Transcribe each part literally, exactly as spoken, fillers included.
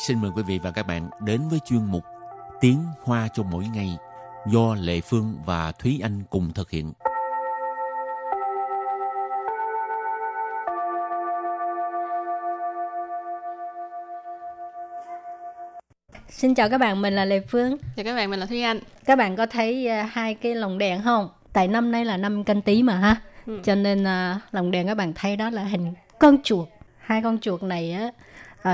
xin mời quý vị và các bạn đến với chuyên mục Tiếng Hoa cho mỗi ngày do Lệ Phương và Thúy Anh cùng thực hiện. Xin chào các bạn, mình là Lệ Phương. Chào các bạn, mình là Thúy Anh. Các bạn có thấy uh, hai cái lồng đèn không? Tại năm nay là năm Canh Tí mà ha. Ừ. Cho nên uh, lồng đèn các bạn thấy đó là hình con chuột. Hai con chuột này á,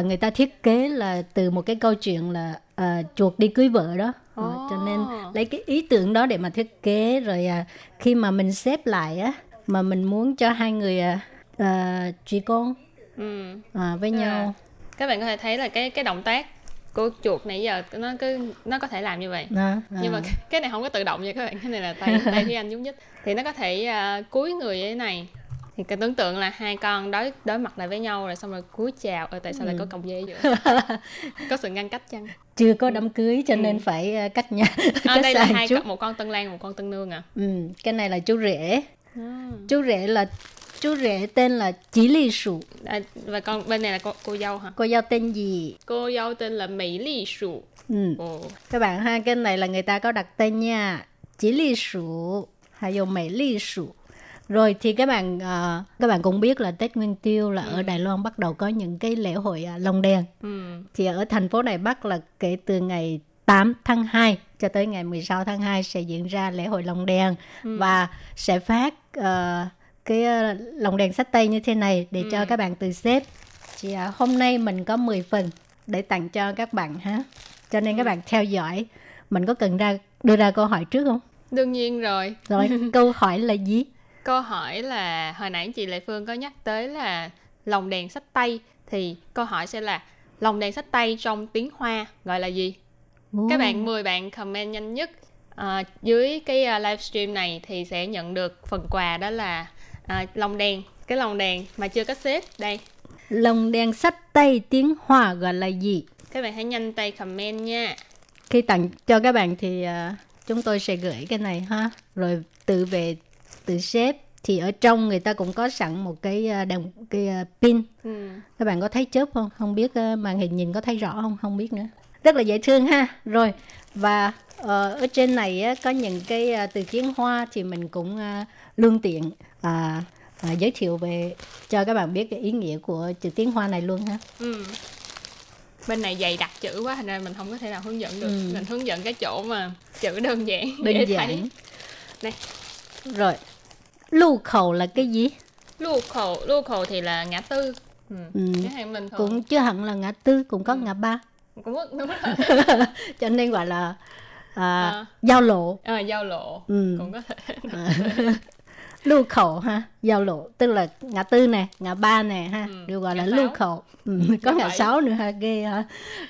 uh, người ta thiết kế là từ một cái câu chuyện là uh, chuột đi cưới vợ đó. Oh. Uh, cho nên lấy cái ý tưởng đó để mà thiết kế. Rồi uh, khi mà mình xếp lại á, uh, mà mình muốn cho hai người uh, uh, chị con ừ. uh, với à. nhau. Các bạn có thể thấy là cái cái động tác cô chuột nãy giờ nó cứ nó có thể làm như vậy à, à. nhưng mà cái này không có tự động nha các bạn, cái này là tay tay Thúy Anh nhúc nhích thì nó có thể uh, cúi người như thế này, thì cái tưởng tượng là hai con đối đối mặt lại với nhau rồi xong rồi cúi chào. Ờ tại sao ừ. lại có còng dây ở giữa? Có sự ngăn cách chăng? Chưa có đám cưới cho nên ừ. phải cách nhau. À, đây là hai con, một con tân lang một con tân nương à. Ừ, cái này là chú rể. À. Chú rể là chú rể tên là Jílìshǔ. À, và con bên này là cô, cô dâu hả? Cô dâu tên gì? Cô dâu tên là Měilìshǔ. Ừ. Oh. Các bạn ha, cái này là người ta có đặt tên nha. Jílìshǔ, hay là Měilìshǔ. Rồi thì các bạn uh, các bạn cũng biết là Tết Nguyên Tiêu là ừ. ở Đài Loan bắt đầu có những cái lễ hội uh, lồng đèn. Ừ. Thì ở thành phố Đài Bắc là kể từ ngày tám tháng hai cho tới ngày mười sáu tháng hai sẽ diễn ra lễ hội lồng đèn ừ. và sẽ phát uh, cái lồng đèn sách tay như thế này để ừ. cho các bạn tự xếp. Thì à, hôm nay mình có mười phần để tặng cho các bạn ha. Cho nên ừ. các bạn theo dõi. Mình có cần ra đưa ra câu hỏi trước không? Đương nhiên rồi. Rồi, câu hỏi là gì? Câu hỏi là hồi nãy chị Lệ Phương có nhắc tới là lồng đèn sách tay, thì câu hỏi sẽ là lồng đèn sách tay trong tiếng Hoa gọi là gì? Ồ. Các bạn mười bạn comment nhanh nhất à, dưới cái uh, livestream này thì sẽ nhận được phần quà, đó là À, lồng đèn, cái lồng đèn mà chưa có xếp đây. Lồng đèn sách tay tiếng Hoa gọi là gì? Các bạn hãy nhanh tay comment nha. Khi tặng cho các bạn thì uh, chúng tôi sẽ gửi cái này ha. Rồi tự về tự xếp. Thì ở trong người ta cũng có sẵn một cái uh, đèn, cái uh, pin. Ừ. Các bạn có thấy chớp không? Không biết uh, màn hình nhìn có thấy rõ không? Không biết nữa. Rất là dễ thương ha. Rồi và uh, ở trên này uh, có những cái uh, từ tiếng Hoa thì mình cũng uh, lương tiện. À, à, giới thiệu về cho các bạn biết cái ý nghĩa của chữ tiếng Hoa này luôn ha. Ừ. Bên này dày đặc chữ quá thành ra mình không có thể nào hướng dẫn được. Ừ. Mình hướng dẫn cái chỗ mà chữ đơn giản. Đơn giản. Này. Rồi. Lưu khẩu là cái gì? Lưu khẩu, lưu khẩu thì là ngã tư. Ừ. Ừ. Cái hàng mình thôi. Cũng chưa hẳn là ngã tư, cũng có ừ. ngã ba. Cũng có, đúng rồi. Cho nên gọi là à, à. giao lộ. À, giao lộ. Ừ. Cũng có thể. À. Lưu khẩu ha, giao lộ, tức là ngã tư nè, ngã ba nè ha, ừ, đều gọi là lưu khẩu. Ừ, có ngã sáu nữa ha, ghê ha.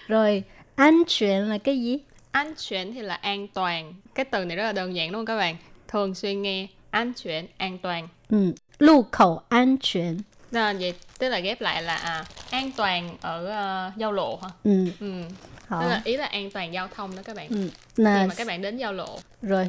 Rồi, an toàn là cái gì? An toàn thì là an toàn. Cái từ này rất là đơn giản đúng không các bạn? Thường xuyên nghe, an toàn, an toàn. Ừ, lưu khẩu an toàn. À, vậy tức là ghép lại là à, an toàn ở uh, giao lộ hả? Ừ. Ừ. Tức là ý là an toàn giao thông đó các bạn. Ừ. Là... Khi mà các bạn đến giao lộ. Rồi,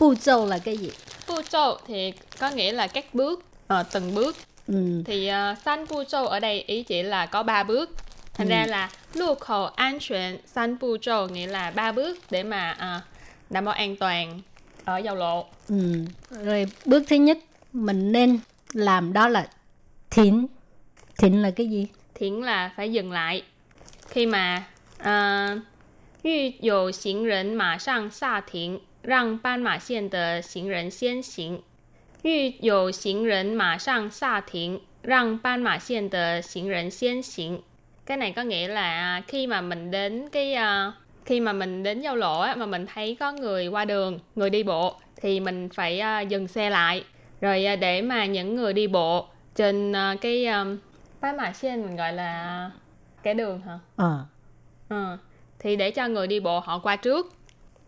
bu châu là cái gì? Bu châu thì có nghĩa là các bước, à, từng bước. Ừ. Thì uh, san bu châu ở đây ý chỉ là có ba bước. Thành ừ. ra là lưu khẩu an toàn san bu châu nghĩa là ba bước để mà uh, đảm bảo an toàn ở giao lộ. Ừ. Rồi bước thứ nhất mình nên làm đó là thỉnh. Thỉnh là cái gì? Thỉnh là phải dừng lại. Khi mà yu dụ xính rỉnh mà sang xa thỉnh, rằng ban mã xiên tờ xính rỉnh xiên xính. Yu dụ xính rỉnh mà sang xa thỉnh, rằng ban mã xiên tờ xính rỉnh xiên xính. Cái này có nghĩa là khi mà mình đến cái uh, khi mà mình đến giao lộ á, mà mình thấy có người qua đường, người đi bộ thì mình phải uh, dừng xe lại. Rồi uh, để mà những người đi bộ trên uh, cái um, ban mã xiên mình gọi là cái đường hả? Ờ. Uh. Ừ. Thì để cho người đi bộ họ qua trước.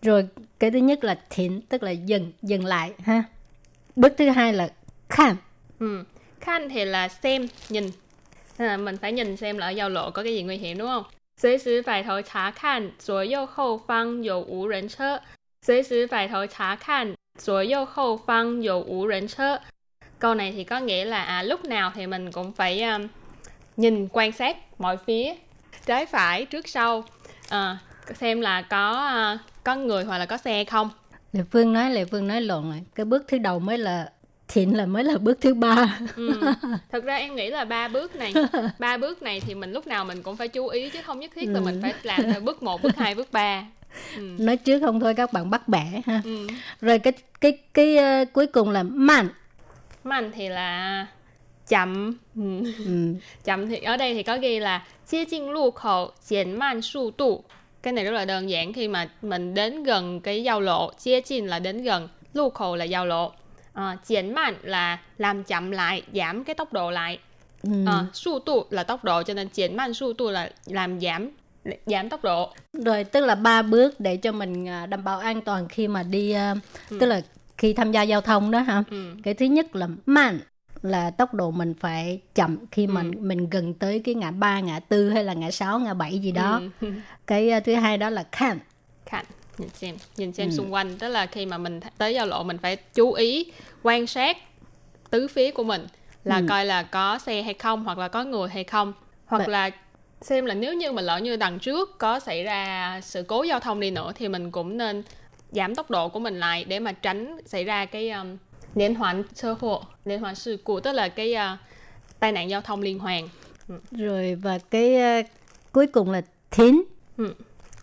Rồi cái thứ nhất là thỉnh, tức là dừng, dừng lại ha. Bước thứ hai là khan. Ừ. Khan thì là xem, nhìn. À, mình phải nhìn xem là ở giao lộ có cái gì nguy hiểm đúng không? Suy sư phải thấu trả khan, rồi yêu hậu phang dầu ú rấn chơ. Suy sư phải thấu trả khan, rồi yêu hậu phang dầu ú rấn chơ. Câu này thì có nghĩa là à, lúc nào thì mình cũng phải um, nhìn quan sát mọi phía. trái phải, trước sau, à, xem là có có người hoặc là có xe không. Lệ Phương nói, Lệ Phương nói lộn rồi. Cái bước thứ đầu mới là thiện là mới là bước thứ ba. Ừ. Thật ra em nghĩ là ba bước này, ba bước này thì mình lúc nào mình cũng phải chú ý chứ không nhất thiết là ừ. mình phải làm từ bước một, bước hai, bước ba. Ừ. Nói trước không thôi các bạn bắt bẻ ha. Ừ. Rồi cái cái cái uh, cuối cùng là man. Man thì là chậm. Ừ. Ừ. Chậm thì ở đây thì có ghi là chia chinh lu khẩu chén man su tu. Cái này rất là đơn giản khi mà mình đến gần cái giao lộ, chia chinh là đến gần, lu khẩu là giao lộ. Chén uh, man là làm chậm lại, giảm cái tốc độ lại. Ừ. Uh, su tu là tốc độ, cho nên chén man su tu là làm giảm giảm tốc độ. Rồi tức là ba bước để cho mình đảm bảo an toàn khi mà đi, ừ. tức là khi tham gia giao thông đó ha. Ừ. Cái thứ nhất là man là tốc độ mình phải chậm khi mình ừ. mình gần tới cái ngã ba, ngã tư hay là ngã sáu, ngã bảy gì đó. Ừ. Cái thứ hai đó là khan. Khan, nhìn xem, nhìn xem ừ. xung quanh, tức là khi mà mình tới giao lộ mình phải chú ý quan sát tứ phía của mình là ừ. coi là có xe hay không, hoặc là có người hay không, hoặc vậy. Là xem là nếu như mình lỡ như đằng trước có xảy ra sự cố giao thông đi nữa thì mình cũng nên giảm tốc độ của mình lại để mà tránh xảy ra cái um, liên hoàn sơ hộ, liên hoàn sự cố, tức là cái uh, tai nạn giao thông liên hoàn. Ừ. Rồi và cái uh, cuối cùng là thiến. Ừ.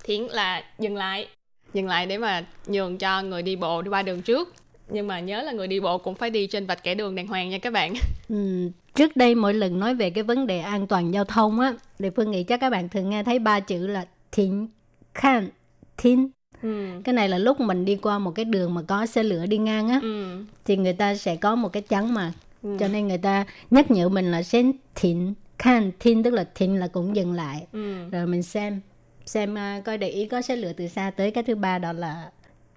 Thiến là dừng lại, dừng lại để mà nhường cho người đi bộ đi qua đường trước. Nhưng mà nhớ là người đi bộ cũng phải đi trên vạch kẻ đường đàng hoàng nha các bạn. Ừ. Trước đây mỗi lần nói về cái vấn đề an toàn giao thông á, Lệ Phương nghĩ chắc các bạn thường nghe thấy ba chữ là thiện, khan, thiện. Ừ. Cái này là lúc mình đi qua một cái đường mà có xe lửa đi ngang á, ừ. thì người ta sẽ có một cái chắn mà. Ừ. Cho nên người ta nhắc nhở mình là xem thiện, khan, thiện, tức là thiện là cũng dừng lại. Ừ. Rồi mình xem, xem coi để ý có xe lửa từ xa tới. Cái thứ ba đó là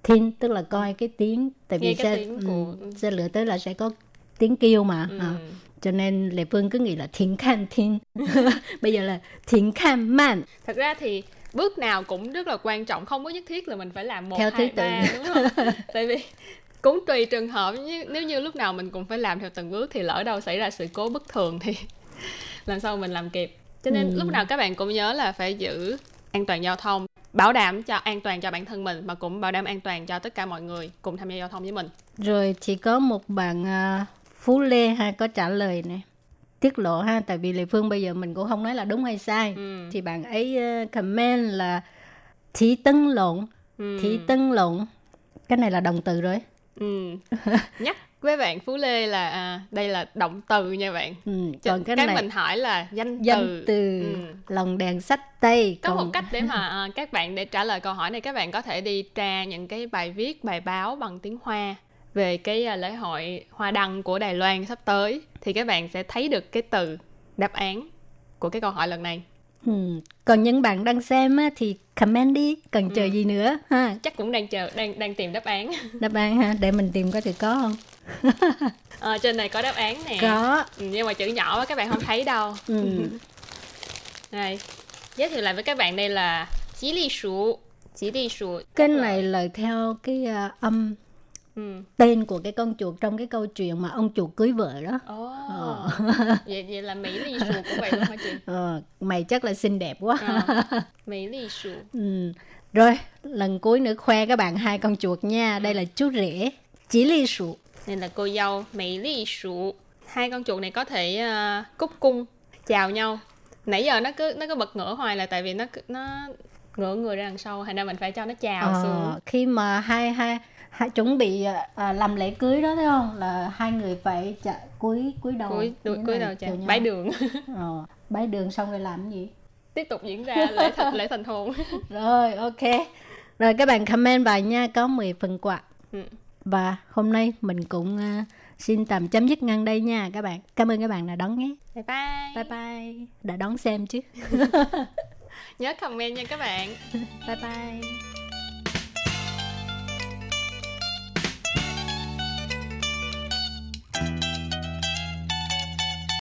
thiện, tức là coi cái tiếng, tại vì xe, tiếng của... xe lửa tới là sẽ có tiếng kêu mà. Ừ. À. Cho nên Lệ Phương cứ nghĩ là thiện khan thiện. Bây giờ là thiện khan man. Thật ra thì bước nào cũng rất là quan trọng, không có nhất thiết là mình phải làm một, theo hai, ba, đúng không? Tại vì cũng tùy trường hợp, nếu như lúc nào mình cũng phải làm theo từng bước thì lỡ đâu xảy ra sự cố bất thường thì làm sao mình làm kịp. Cho nên ừ. lúc nào các bạn cũng nhớ là phải giữ an toàn giao thông, bảo đảm cho an toàn cho bản thân mình mà cũng bảo đảm an toàn cho tất cả mọi người cùng tham gia giao thông với mình. Rồi chỉ có một bạn... Phú Lê ha, có trả lời này, tiết lộ ha, tại vì Lệ Phương bây giờ mình cũng không nói là đúng hay sai. Ừ. Thì bạn ấy uh, comment là thí tân lộn, ừ. thí tân lộn. Cái này là động từ rồi. Ừ. Nhắc với bạn Phú Lê là à, đây là động từ nha bạn. Ừ. Còn cái, cái này, mình hỏi là danh, danh từ. từ ừ. Lòng đèn sách tây. Có còn... một cách để mà uh, các bạn để trả lời câu hỏi này, các bạn có thể đi tra những cái bài viết, bài báo bằng tiếng Hoa về cái lễ hội Hoa Đăng của Đài Loan sắp tới thì các bạn sẽ thấy được cái từ đáp án của cái câu hỏi lần này. Ừ. Còn những bạn đang xem á, thì comment đi, cần chờ ừ. gì nữa ha. Chắc cũng đang chờ, đang đang tìm đáp án. Đáp án ha, để mình tìm coi thử có không. À, trên này có đáp án nè. Có. Ừ, nhưng mà chữ nhỏ á, các bạn không thấy đâu. Ừ. Đây, giới thiệu lại với các bạn đây là Jílìshǔ, Jílìshǔ. Cái này là theo cái uh, âm Ừ. tên của cái con chuột trong cái câu chuyện mà ông chuột cưới vợ đó. Oh. Oh. Vậy, vậy là Měilìshǔ cũng vậy luôn hả chị? Ờ, mày chắc là xinh đẹp quá. Oh. Měilìshǔ. Ừ. Rồi, lần cuối nữa khoe các bạn hai con chuột nha. Ừ. Đây là chú rể Jílìshǔ, đây là cô dâu Měilìshǔ. Hai con chuột này có thể uh, cúc cung chào nhau. Nãy giờ nó cứ nó cứ bật ngửa hoài là tại vì nó nó ngửa người ra đằng sau, hay là mình phải cho nó chào ờ, xuống. Khi mà hai hai Hãy chuẩn bị à, làm lễ cưới đó, thấy không? Là hai người phải chạ, cúi cúi đầu, cúi, đu, cúi đầu chạ, bái đường. Ờ, bái đường xong rồi làm gì? Tiếp tục diễn ra lễ thành lễ thành hôn. Rồi, ok. Rồi các bạn comment bài nha, có mười phần quà. Ừ. Và hôm nay mình cũng uh, xin tạm chấm dứt ngang đây nha các bạn. Cảm ơn các bạn đã đón nghe. Bye bye. Bye bye. Đã đón xem chứ. Nhớ comment nha các bạn. Bye bye.